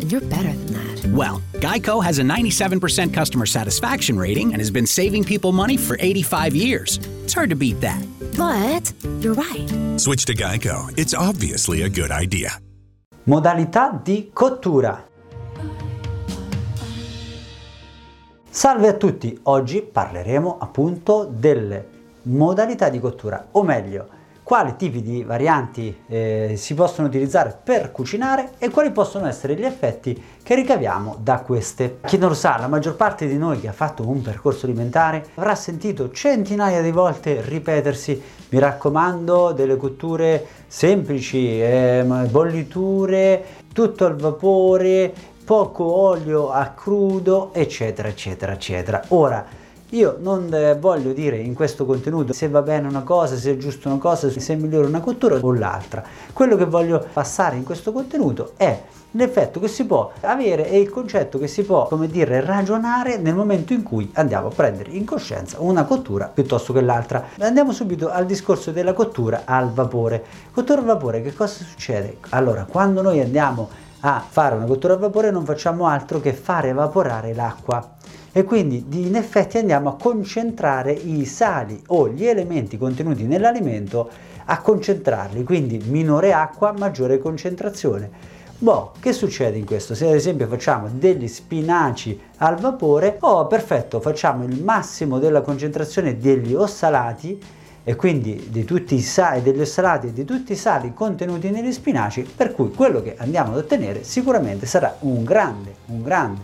And you're better than that. Well, Geico has a 97% customer satisfaction rating and has been saving people money for 85 years. It's hard to beat that. But you're right. Switch to Geico. It's obviously a good idea. Modalità di cottura. Salve a tutti, oggi parleremo appunto delle modalità di cottura, o meglio, quali tipi di varianti si possono utilizzare per cucinare e quali possono essere gli effetti che ricaviamo da queste. Chi non lo sa, la maggior parte di noi che ha fatto un percorso alimentare avrà sentito centinaia di volte ripetersi: mi raccomando, delle cotture semplici, bolliture, tutto al vapore, poco olio a crudo, eccetera eccetera eccetera. Ora, io non voglio dire in questo contenuto se va bene una cosa, se è giusto una cosa, se è migliore una cottura o l'altra. Quello che voglio passare in questo contenuto è l'effetto che si può avere e il concetto che si può, come dire, ragionare nel momento in cui andiamo a prendere in coscienza una cottura piuttosto che l'altra. Andiamo subito al discorso della cottura al vapore. Cottura al vapore, che cosa succede? Allora, quando noi andiamo a fare una cottura al vapore non facciamo altro che fare evaporare l'acqua. E quindi in effetti andiamo a concentrare i sali o gli elementi contenuti nell'alimento, a concentrarli, quindi minore acqua, maggiore concentrazione. Che succede in questo? Se ad esempio facciamo degli spinaci al vapore, perfetto, facciamo il massimo della concentrazione degli ossalati e quindi di tutti i sali, degli ossalati e di tutti i sali contenuti negli spinaci, per cui quello che andiamo ad ottenere sicuramente sarà un grande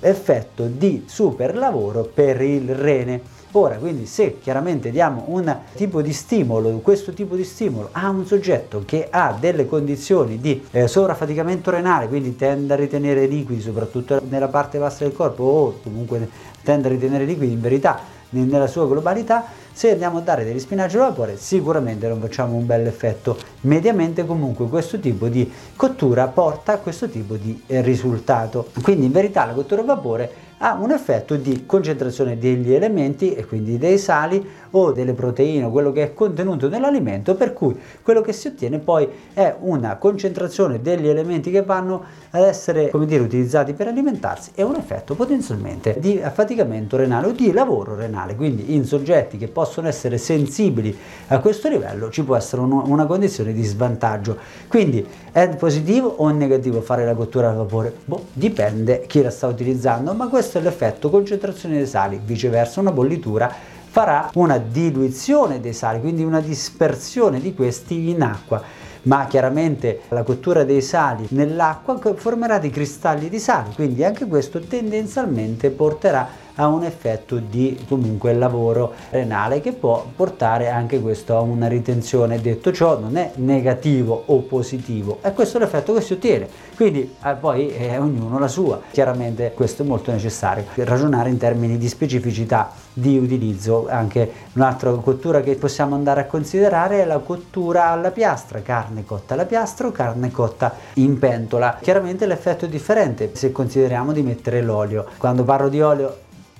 effetto di super lavoro per il rene. Ora, quindi, se chiaramente diamo un tipo di stimolo, questo tipo di stimolo a un soggetto che ha delle condizioni di sovrafaticamento renale, quindi tende a ritenere liquidi soprattutto nella parte bassa del corpo, o comunque tende a ritenere liquidi in verità nella sua globalità, se andiamo a dare degli spinaci al vapore sicuramente non facciamo un bel effetto. Mediamente comunque questo tipo di cottura porta a questo tipo di risultato. Quindi in verità la cottura al vapore ha un effetto di concentrazione degli elementi e quindi dei sali o delle proteine o quello che è contenuto nell'alimento, per cui quello che si ottiene poi è una concentrazione degli elementi che vanno ad essere, come dire, utilizzati per alimentarsi e un effetto potenzialmente di affaticamento renale o di lavoro renale. Quindi in soggetti che possono essere sensibili a questo livello ci può essere una condizione di svantaggio. Quindi è positivo o negativo fare la cottura al vapore? Dipende chi la sta utilizzando, ma questo è l'effetto concentrazione dei sali. Viceversa, una bollitura farà una diluizione dei sali, quindi una dispersione di questi in acqua, ma chiaramente la cottura dei sali nell'acqua formerà dei cristalli di sale, quindi anche questo tendenzialmente porterà a un effetto di comunque lavoro renale, che può portare anche questo a una ritenzione. Detto ciò, non è negativo o positivo, è questo l'effetto che si ottiene, quindi poi ognuno la sua. Chiaramente questo è molto necessario per ragionare in termini di specificità di utilizzo. Anche un'altra cottura che possiamo andare a considerare è la cottura alla piastra, carne cotta alla piastra o carne cotta in pentola. Chiaramente l'effetto è differente se consideriamo di mettere l'olio. Quando parlo di olio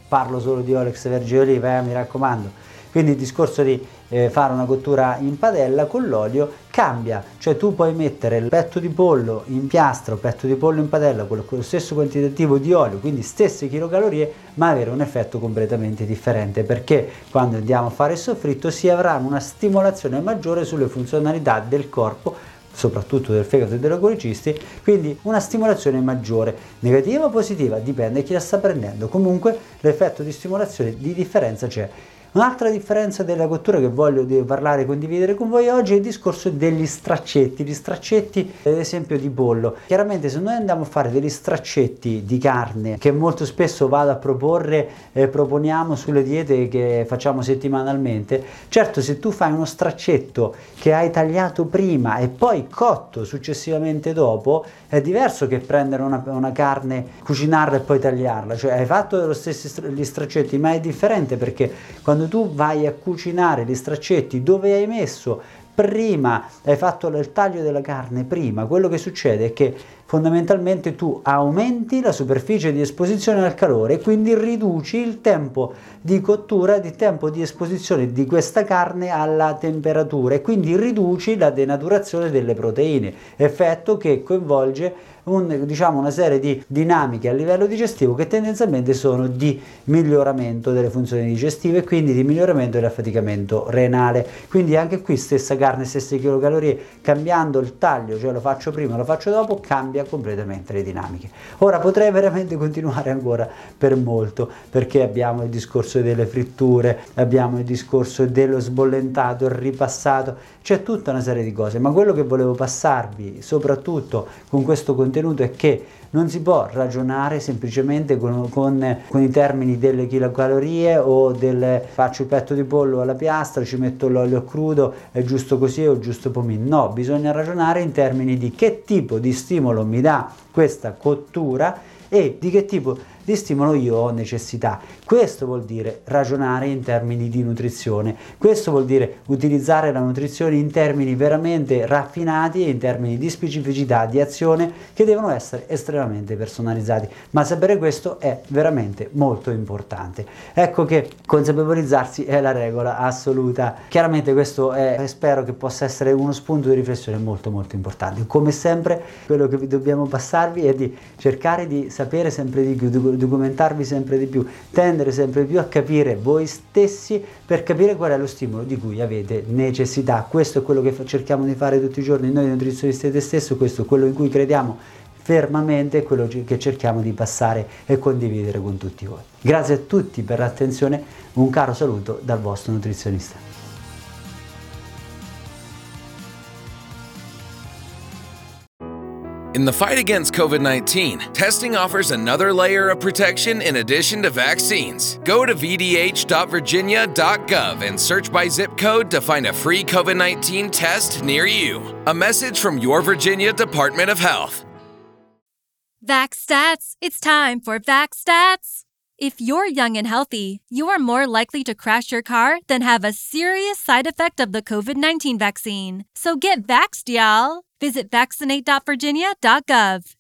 parlo solo di olio extravergine d'oliva, mi raccomando. Quindi il discorso di fare una cottura in padella con l'olio cambia, cioè tu puoi mettere il petto di pollo in piastra o petto di pollo in padella con lo stesso quantitativo di olio, quindi stesse chilocalorie, ma avere un effetto completamente differente, perché quando andiamo a fare il soffritto si avrà una stimolazione maggiore sulle funzionalità del corpo, soprattutto del fegato e della colicisti, quindi una stimolazione maggiore. Negativa o positiva? Dipende chi la sta prendendo, comunque l'effetto di stimolazione di differenza c'è. Un'altra differenza della cottura che voglio parlare e condividere con voi oggi è il discorso degli straccetti, ad esempio di pollo. Chiaramente se noi andiamo a fare degli straccetti di carne, che molto spesso vado a proporre e proponiamo sulle diete che facciamo settimanalmente, certo se tu fai uno straccetto che hai tagliato prima e poi cotto successivamente dopo, è diverso che prendere una carne, cucinarla e poi tagliarla, cioè hai fatto lo stesso gli straccetti, ma è differente perché quando tu vai a cucinare gli straccetti dove hai messo prima, hai fatto il taglio della carne prima, quello che succede è che fondamentalmente tu aumenti la superficie di esposizione al calore e quindi riduci il tempo di cottura, il tempo di esposizione di questa carne alla temperatura e quindi riduci la denaturazione delle proteine, effetto che coinvolge una serie di dinamiche a livello digestivo che tendenzialmente sono di miglioramento delle funzioni digestive e quindi di miglioramento dell'affaticamento renale. Quindi anche qui stessa carne, stesse chilocalorie, cambiando il taglio, cioè lo faccio prima, lo faccio dopo, cambia completamente le dinamiche. Ora potrei veramente continuare ancora per molto, perché abbiamo il discorso delle fritture, abbiamo il discorso dello sbollentato, il ripassato, c'è tutta una serie di cose, ma quello che volevo passarvi soprattutto con questo contenuto è che non si può ragionare semplicemente con i termini delle chilocalorie o del faccio il petto di pollo alla piastra, ci metto l'olio crudo, è giusto così o giusto pomin. No, bisogna ragionare in termini di che tipo di stimolo mi dà questa cottura e di che tipo di stimolo io ho necessità. Questo vuol dire ragionare in termini di nutrizione, questo vuol dire utilizzare la nutrizione in termini veramente raffinati e in termini di specificità di azione che devono essere estremamente personalizzati, ma sapere questo è veramente molto importante. Ecco che consapevolizzarsi è la regola assoluta. Chiaramente questo è, spero che possa essere uno spunto di riflessione molto molto importante. Come sempre quello che dobbiamo passarvi è di cercare di sapere sempre di più, documentarvi sempre di più, tendere sempre più a capire voi stessi per capire qual è lo stimolo di cui avete necessità. Questo è quello che cerchiamo di fare tutti i giorni noi nutrizionisti te stesso, questo è quello in cui crediamo fermamente, è quello che cerchiamo di passare e condividere con tutti voi. Grazie a tutti per l'attenzione, un caro saluto dal vostro nutrizionista. In the fight against COVID-19, testing offers another layer of protection in addition to vaccines. Go to vdh.virginia.gov and search by zip code to find a free COVID-19 test near you. A message from your Virginia Department of Health. VacStats. It's time for VacStats. If you're young and healthy, you are more likely to crash your car than have a serious side effect of the COVID-19 vaccine. So get vaxxed, y'all. Visit vaccinate.virginia.gov.